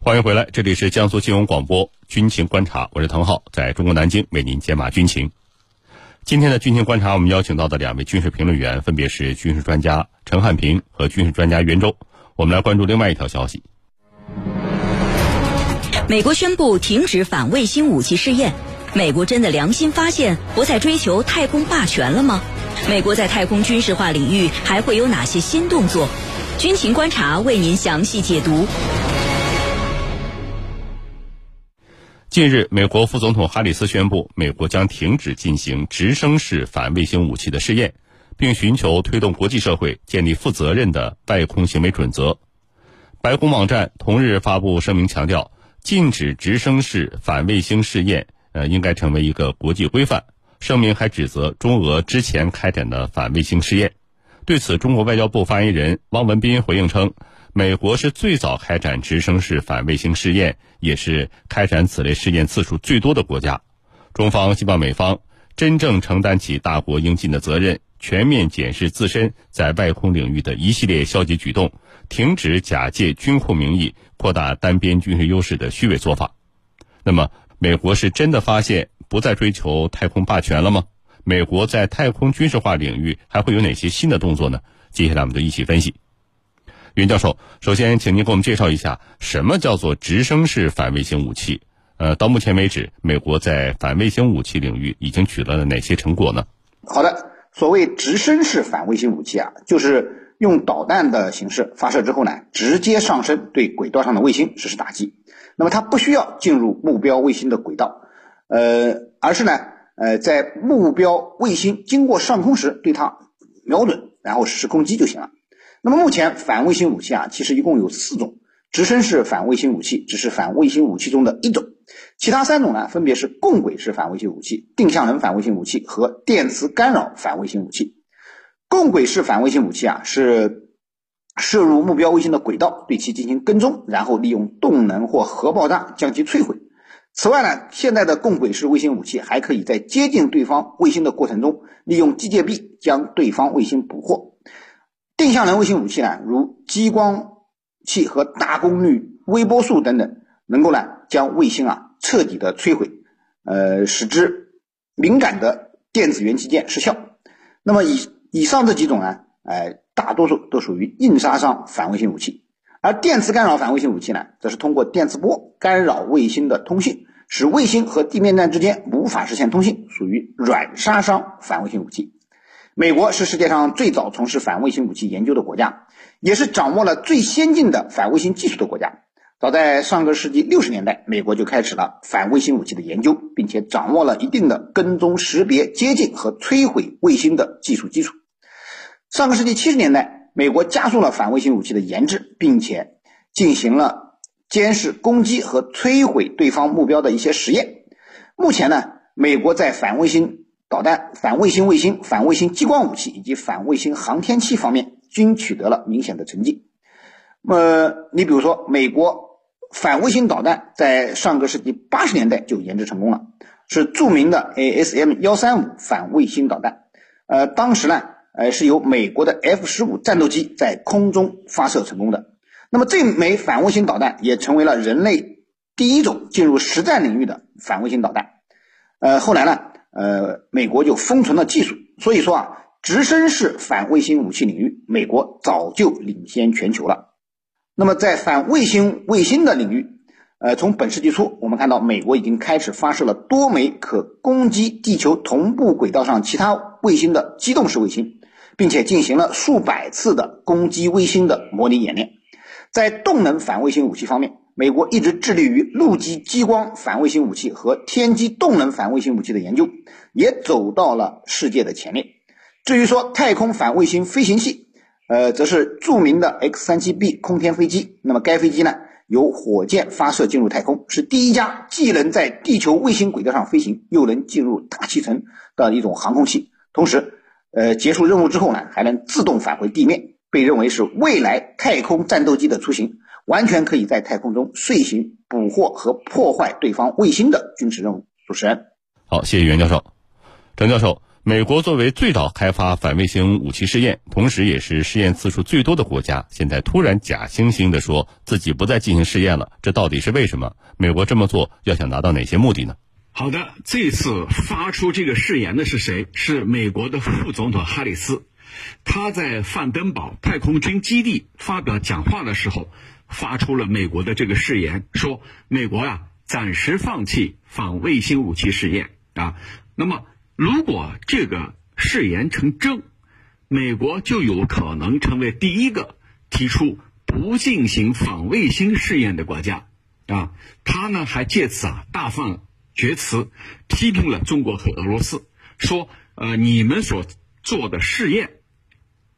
欢迎回来，这里是江苏金融广播军情观察，我是滕浩，在中国南京为您解码军情。今天的军情观察，我们邀请到的两位军事评论员分别是军事专家陈汉平和军事专家袁周。我们来关注另外一条消息。美国宣布停止反卫星武器试验，美国真的良心发现不再追求太空霸权了吗？美国在太空军事化领域还会有哪些新动作？军情观察为您详细解读。近日，美国副总统哈里斯宣布，美国将停止进行直升式反卫星武器的试验，并寻求推动国际社会建立负责任的外空行为准则。白宫网站同日发布声明，强调禁止直升式反卫星试验应该成为一个国际规范。声明还指责中俄之前开展的反卫星试验。对此，中国外交部发言人汪文斌回应称，美国是最早开展直升式反卫星试验，也是开展此类试验次数最多的国家。中方希望美方真正承担起大国应尽的责任，全面检视自身在外空领域的一系列消极举动，停止假借军控名义扩大单边军事优势的虚伪做法。那么，美国是真的发现不再追求太空霸权了吗？美国在太空军事化领域还会有哪些新的动作呢？接下来我们就一起分析。袁教授，首先请您给我们介绍一下什么叫做直升式反卫星武器。到目前为止，美国在反卫星武器领域已经取得了哪些成果呢？好的，所谓直升式反卫星武器就是用导弹的形式发射之后呢，直接上升对轨道上的卫星实施打击。那么它不需要进入目标卫星的轨道，而是呢，在目标卫星经过上空时对它瞄准，然后实施攻击就行了。那么目前反卫星武器其实一共有4种，直升式反卫星武器只是反卫星武器中的一种，其他3种呢分别是共轨式反卫星武器、定向能反卫星武器和电磁干扰反卫星武器。共轨式反卫星武器是射入目标卫星的轨道，对其进行跟踪，然后利用动能或核爆炸将其摧毁。此外呢，现在的共轨式卫星武器还可以在接近对方卫星的过程中，利用机械臂将对方卫星捕获。定向能卫星武器呢，如激光器和大功率微波束等等，能够呢将卫星彻底的摧毁，使之敏感的电子元器件失效。那么以上这几种呢，大多数都属于硬杀伤反卫星武器。而电磁干扰反卫星武器呢，则是通过电磁波干扰卫星的通信，使卫星和地面站之间无法实现通信，属于软杀伤反卫星武器。美国是世界上最早从事反卫星武器研究的国家，也是掌握了最先进的反卫星技术的国家。早在上个世纪60年代，美国就开始了反卫星武器的研究，并且掌握了一定的跟踪、识别、接近和摧毁卫星的技术基础。上个世纪70年代，美国加速了反卫星武器的研制，并且进行了监视、攻击和摧毁对方目标的一些实验。目前呢，美国在反卫星导弹、反卫星卫星、反卫星激光武器以及反卫星航天器方面均取得了明显的成绩。你比如说，美国反卫星导弹在上个世纪80年代就研制成功了，是著名的 ASM-135 反卫星导弹。当时呢，是由美国的 F-15 战斗机在空中发射成功的。那么这枚反卫星导弹也成为了人类第一种进入实战领域的反卫星导弹。后来呢，美国就封存了技术，所以说直升式反卫星武器领域，美国早就领先全球了。那么在反卫星卫星的领域，从本世纪初，我们看到美国已经开始发射了多枚可攻击地球同步轨道上其他卫星的机动式卫星，并且进行了数百次的攻击卫星的模拟演练。在动能反卫星武器方面，美国一直致力于陆基激光反卫星武器和天基动能反卫星武器的研究，也走到了世界的前列。至于说太空反卫星飞行器，则是著名的 X37B 空天飞机。那么该飞机呢，由火箭发射进入太空，是第一架既能在地球卫星轨道上飞行，又能进入大气层的一种航空器。同时，结束任务之后呢，还能自动返回地面，被认为是未来太空战斗机的雏形。完全可以在太空中遂行捕获和破坏对方卫星的军事任务。主持人，好，谢谢袁教授。陈教授，美国作为最早开发反卫星武器试验，同时也是试验次数最多的国家，现在突然假惺惺地说自己不再进行试验了，这到底是为什么？美国这么做要想达到哪些目的呢？好的，这次发出这个誓言的是谁？是美国的副总统哈里斯。他在范登堡太空军基地发表讲话的时候，发出了美国的这个誓言，说美国暂时放弃反卫星武器试验那么如果这个誓言成真，美国就有可能成为第一个提出不进行反卫星试验的国家他呢还借此大放厥词，批评了中国和俄罗斯，说你们所做的试验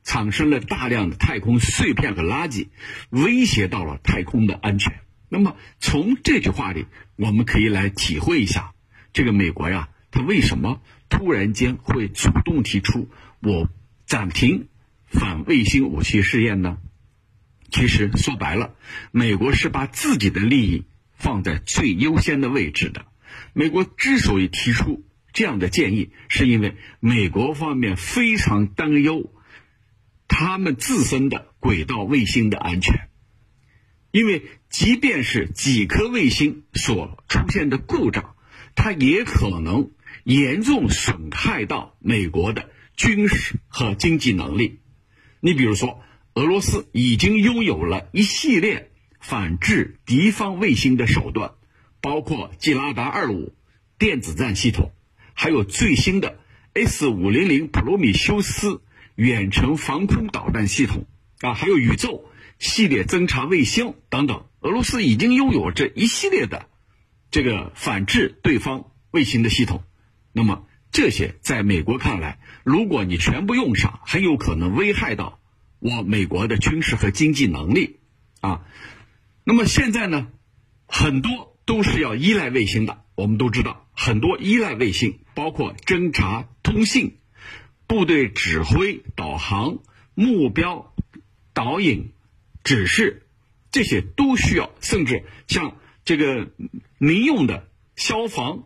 产生了大量的太空碎片和垃圾，威胁到了太空的安全。那么从这句话里我们可以来体会一下，这个美国他为什么突然间会主动提出我暂停反卫星武器试验呢？其实说白了，美国是把自己的利益放在最优先的位置的。美国之所以提出这样的建议，是因为美国方面非常担忧他们自身的轨道卫星的安全，因为即便是几颗卫星所出现的故障，它也可能严重损害到美国的军事和经济能力。你比如说，俄罗斯已经拥有了一系列反制敌方卫星的手段，包括基拉达25电子战系统，还有最新的 S500 普罗米修斯远程防空导弹系统还有宇宙系列侦察卫星等等。俄罗斯已经拥有这一系列的这个反制对方卫星的系统，那么这些在美国看来，如果你全部用上，很有可能危害到我美国的军事和经济能力那么现在呢，很多都是要依赖卫星的，我们都知道很多依赖卫星，包括侦察、通信、部队指挥、导航、目标导引、指示，这些都需要，甚至像这个民用的消防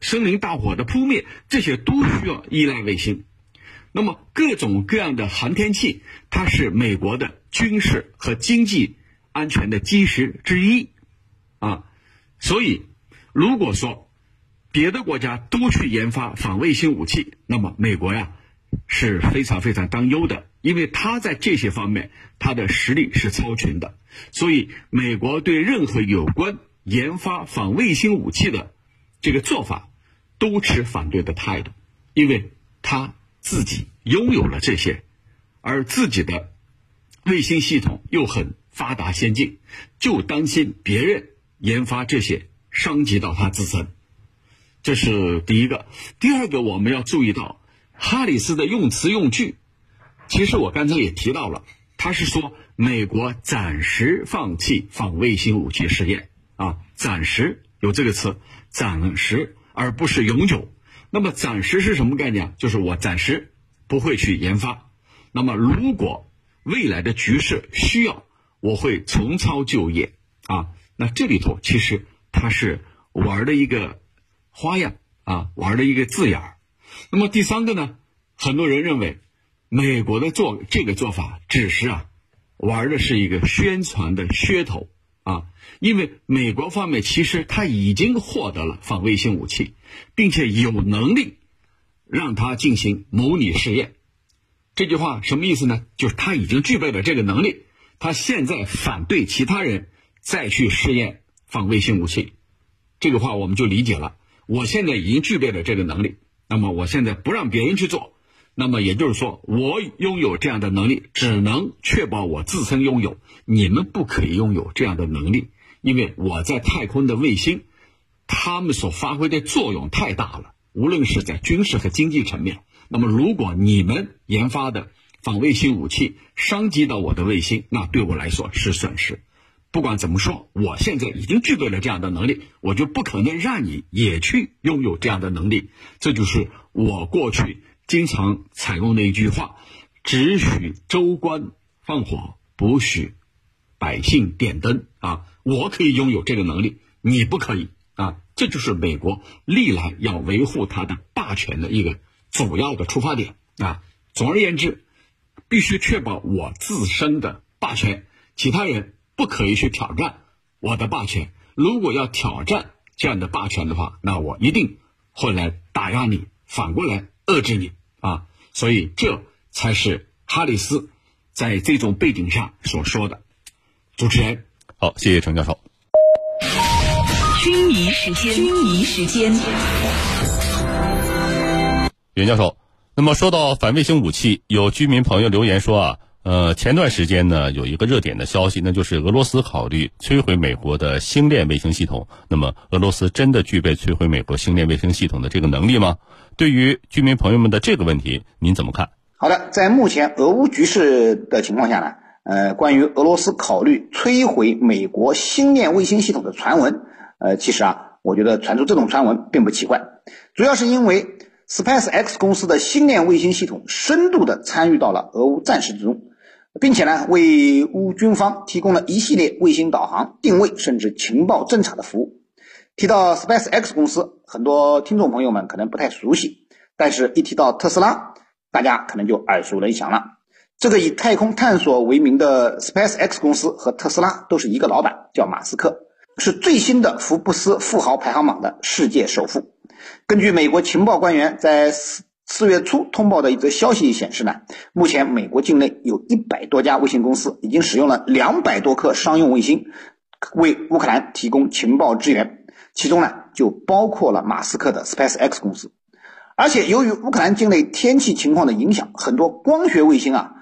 森林大火的扑灭，这些都需要依赖卫星。那么各种各样的航天器，它是美国的军事和经济安全的基石之一所以如果说别的国家都去研发反卫星武器，那么美国是非常非常担忧的，因为它在这些方面它的实力是超群的。所以美国对任何有关研发反卫星武器的这个做法都持反对的态度，因为它自己拥有了这些，而自己的卫星系统又很发达先进，就担心别人研发这些伤及到他自身。这是第一个。第二个，我们要注意到哈里斯的用词用句，其实我刚才也提到了，他是说美国暂时放弃反卫星武器试验暂时有这个词，暂时而不是永久。那么暂时是什么概念？就是我暂时不会去研发，那么如果未来的局势需要，我会重操旧业那这里头其实它是玩的一个花样玩的一个字眼。那么第三个呢，很多人认为美国的这个做法只是玩的是一个宣传的噱头因为美国方面其实它已经获得了反卫星武器，并且有能力让它进行模拟试验。这句话什么意思呢？就是它已经具备了这个能力，它现在反对其他人再去试验反卫星武器。这个话我们就理解了，我现在已经具备了这个能力，那么我现在不让别人去做，那么也就是说我拥有这样的能力，只能确保我自身拥有，你们不可以拥有这样的能力，因为我在太空的卫星他们所发挥的作用太大了，无论是在军事和经济层面。那么如果你们研发的反卫星武器伤及到我的卫星，那对我来说是损失。不管怎么说，我现在已经具备了这样的能力，我就不可能让你也去拥有这样的能力。这就是我过去经常采用的一句话，只许州官放火，不许百姓点灯我可以拥有这个能力，你不可以这就是美国历来要维护它的霸权的一个主要的出发点啊。总而言之，必须确保我自身的霸权，其他人不可以去挑战我的霸权。如果要挑战这样的霸权的话，那我一定会来打压你，反过来遏制你啊。所以这才是哈里斯在这种背景下所说的。主持人，好，谢谢程教授。军迷时间，军迷时间。袁教授，那么说到反卫星武器，有居民朋友留言说啊，前段时间呢有一个热点的消息，那就是俄罗斯考虑摧毁美国的星链卫星系统。那么俄罗斯真的具备摧毁美国星链卫星系统的这个能力吗？对于居民朋友们的这个问题，您怎么看？好的，在目前俄乌局势的情况下呢，关于俄罗斯考虑摧毁美国星链卫星系统的传闻，其实啊，我觉得传出这种传闻并不奇怪，主要是因为 SpaceX 公司的星链卫星系统深度的参与到了俄乌战事之中，并且呢，为乌军方提供了一系列卫星导航、定位甚至情报侦察的服务。提到 SpaceX 公司，很多听众朋友们可能不太熟悉，但是一提到特斯拉，大家可能就耳熟能详了。这个以太空探索为名的 SpaceX 公司和特斯拉都是一个老板，叫马斯克，是最新的福布斯富豪排行榜的世界首富。根据美国情报官员在4月初通报的一则消息显示呢，目前美国境内有100多家卫星公司已经使用了200多颗商用卫星为乌克兰提供情报支援，其中呢就包括了马斯克的 SpaceX 公司。而且由于乌克兰境内天气情况的影响，很多光学卫星啊，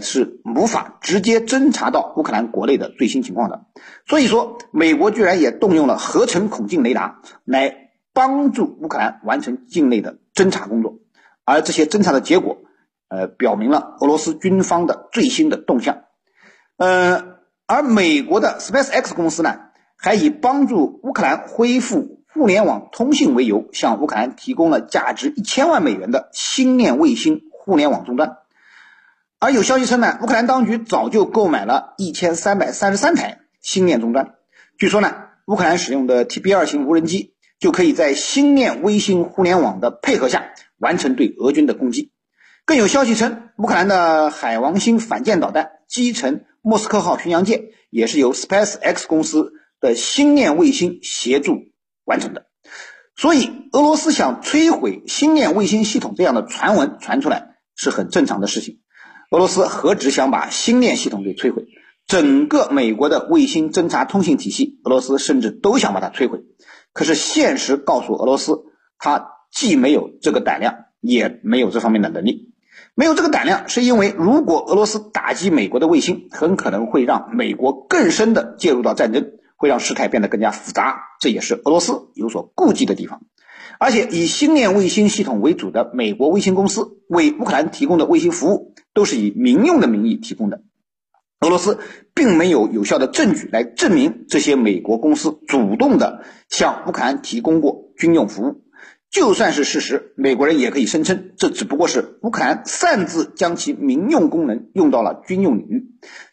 是无法直接侦察到乌克兰国内的最新情况的。所以说，美国居然也动用了合成孔径雷达来帮助乌克兰完成境内的侦察工作。而这些侦察的结果，表明了俄罗斯军方的最新的动向。而美国的 SpaceX 公司呢，还以帮助乌克兰恢复互联网通信为由，向乌克兰提供了价值$1000万的星链卫星互联网终端。而有消息称呢，乌克兰当局早就购买了1333台星链终端。据说呢，乌克兰使用的 TB2 型无人机就可以在星链卫星互联网的配合下完成对俄军的攻击。更有消息称，乌克兰的海王星反舰导弹击沉莫斯科号巡洋舰也是由 SpaceX 公司的星链卫星协助完成的。所以俄罗斯想摧毁星链卫星系统这样的传闻传出来是很正常的事情。俄罗斯何止想把星链系统给摧毁，整个美国的卫星侦察通信体系，俄罗斯甚至都想把它摧毁。可是现实告诉俄罗斯，它既没有这个胆量，也没有这方面的能力。没有这个胆量是因为，如果俄罗斯打击美国的卫星，很可能会让美国更深的介入到战争，会让事态变得更加复杂，这也是俄罗斯有所顾忌的地方。而且以星链卫星系统为主的美国卫星公司为乌克兰提供的卫星服务都是以民用的名义提供的，俄罗斯并没有有效的证据来证明这些美国公司主动的向乌克兰提供过军用服务。就算是事实，美国人也可以声称这只不过是乌克兰擅自将其民用功能用到了军用领域。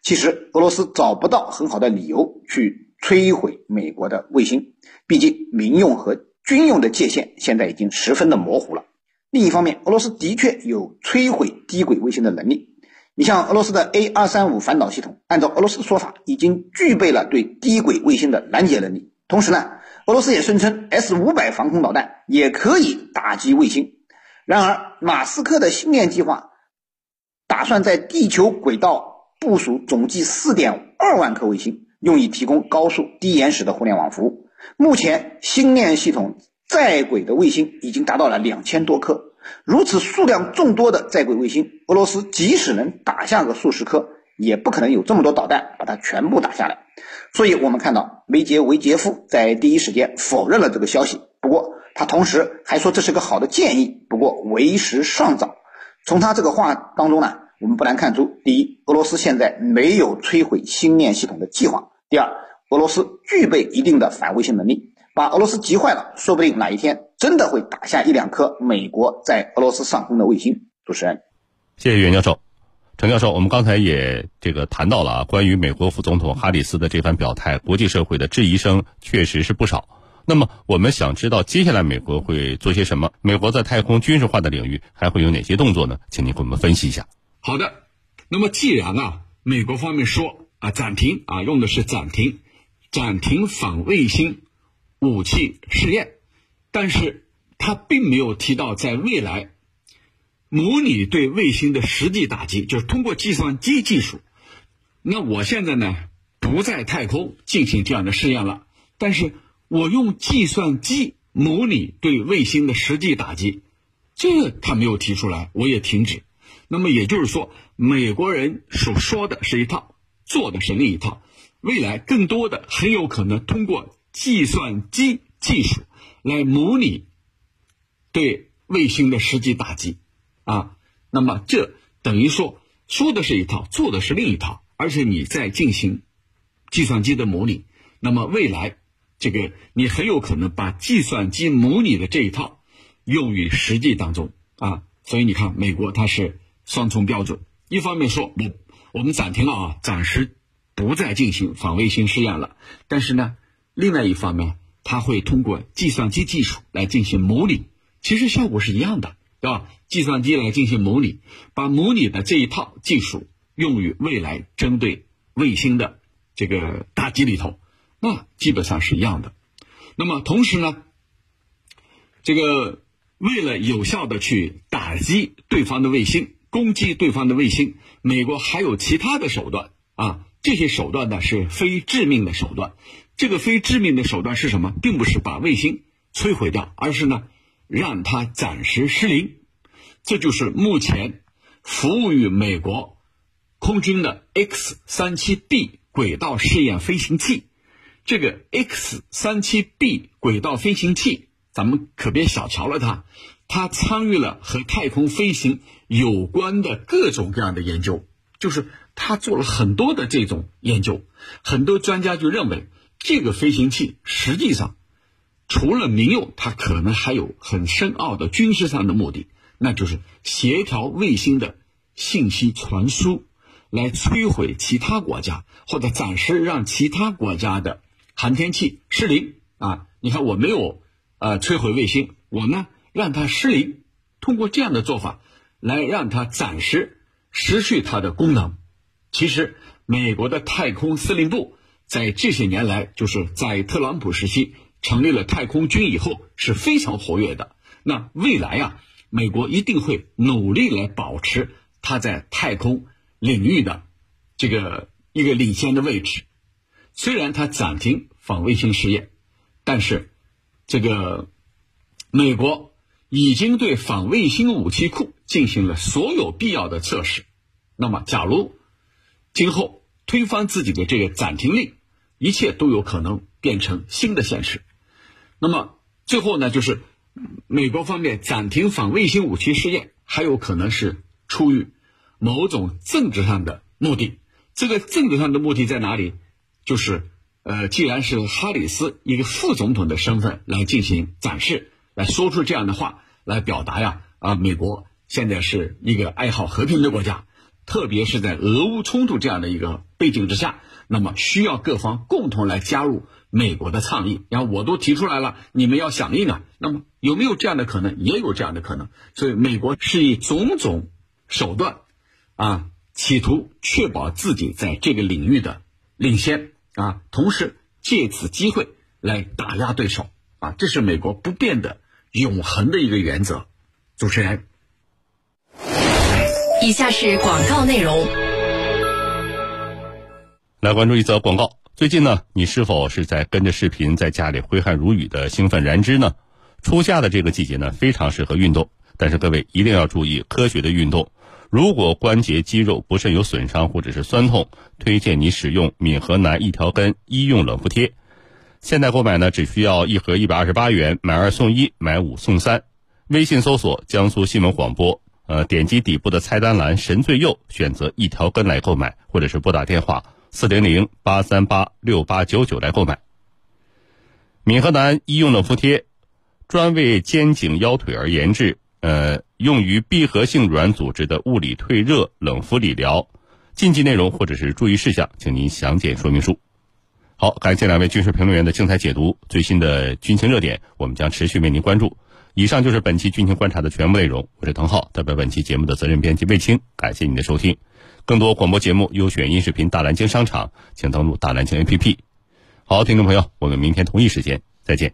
其实俄罗斯找不到很好的理由去摧毁美国的卫星，毕竟民用和军用的界限现在已经十分的模糊了。另一方面，俄罗斯的确有摧毁低轨卫星的能力。你像俄罗斯的 A235 反导系统，按照俄罗斯说法已经具备了对低轨卫星的拦截能力。同时呢，俄罗斯也声称 S500 防空导弹也可以打击卫星。然而马斯克的星链计划打算在地球轨道部署总计 4.2 万颗卫星，用以提供高速低延时的互联网服务。目前星链系统在轨的卫星已经达到了2000多颗，如此数量众多的在轨卫星，俄罗斯即使能打下个数十颗，也不可能有这么多导弹把它全部打下来。所以我们看到梅杰维杰夫在第一时间否认了这个消息，不过他同时还说这是个好的建议，不过为时尚早。从他这个话当中呢，我们不难看出，第一，俄罗斯现在没有摧毁星链系统的计划；第二，俄罗斯具备一定的反卫星能力，把俄罗斯急坏了，说不定哪一天真的会打下一两颗美国在俄罗斯上空的卫星。主持人，谢谢袁教授。陈教授，我们刚才也谈到了关于美国副总统哈里斯的这番表态，国际社会的质疑声确实是不少。那么我们想知道接下来美国会做些什么？美国在太空军事化的领域还会有哪些动作呢？请您给我们分析一下。好的，那么既然美国方面说暂停用的是暂停反卫星武器试验，但是他并没有提到在未来模拟对卫星的实际打击，就是通过计算机技术。那我现在不在太空进行这样的试验了，但是我用计算机模拟对卫星的实际打击，这他没有提出来，我也停止。那么也就是说，美国人所说的是一套，做的是另一套，未来更多的很有可能通过计算机技术来模拟对卫星的实际打击那么这等于说的是一套，做的是另一套，而且你在进行计算机的模拟，那么未来这个你很有可能把计算机模拟的这一套用于实际当中所以你看美国它是双重标准，一方面说我们暂停了暂时不再进行反卫星试验了，但是另外一方面它会通过计算机技术来进行模拟，其实效果是一样的，对吧？计算机来进行模拟，把模拟的这一套技术用于未来针对卫星的这个打击里头，那基本上是一样的。那么同时这个为了有效的去打击对方的卫星，攻击对方的卫星，美国还有其他的手段这些手段是非致命的手段。这个非致命的手段是什么？并不是把卫星摧毁掉，而是让它暂时失灵。这就是目前服务于美国空军的 X37B 轨道试验飞行器。这个 X37B 轨道飞行器，咱们可别小瞧了它参与了和太空飞行有关的各种各样的研究，就是它做了很多的这种研究。很多专家就认为这个飞行器实际上除了民用，它可能还有很深奥的军事上的目的，那就是协调卫星的信息传输，来摧毁其他国家，或者暂时让其他国家的航天器失灵你看我没有摧毁卫星，我让它失灵，通过这样的做法来让它暂时失去它的功能。其实美国的太空司令部在这些年来，就是在特朗普时期成立了太空军以后，是非常活跃的。那未来美国一定会努力来保持它在太空领域的这个一个领先的位置。虽然它暂停反卫星试验，但是这个美国已经对反卫星武器库进行了所有必要的测试。那么假如今后推翻自己的这个暂停令，一切都有可能变成新的现实。那么最后就是美国方面暂停反卫星武器试验，还有可能是出于某种政治上的目的。这个政治上的目的在哪里？就是既然是哈里斯一个副总统的身份来进行展示，来说出这样的话，来表达美国现在是一个爱好和平的国家，特别是在俄乌冲突这样的一个背景之下，那么需要各方共同来加入美国的倡议，然后我都提出来了，你们要响应那么有没有这样的可能？也有这样的可能。所以美国是以种种手段企图确保自己在这个领域的领先同时借此机会来打压对手这是美国不变的永恒的一个原则。主持人，以下是广告内容。来关注一则广告。最近你是否是在跟着视频在家里挥汗如雨的兴奋燃脂呢？初夏的这个季节非常适合运动，但是各位一定要注意科学的运动。如果关节肌肉不慎有损伤或者是酸痛，推荐你使用闽河南一条根医用冷敷贴。现在购买只需要一盒128元，买二送一，买五送三。微信搜索江苏新闻广播，点击底部的菜单栏神最右，选择一条根来购买，或者是拨打电话400-838-6899来购买。闽河南医用冷敷贴专为肩颈腰腿而研制，用于闭合性软组织的物理退热冷敷理疗。禁忌内容或者是注意事项，请您详见说明书。好，感谢两位军事评论员的精彩解读，最新的军情热点我们将持续为您关注。以上就是本期军情观察的全部内容，我是滕浩，代表本期节目的责任编辑卫青，感谢您的收听。更多广播节目优选音视频大蓝鲸商场，请登录大蓝鲸 APP。 好，听众朋友，我们明天同一时间再见。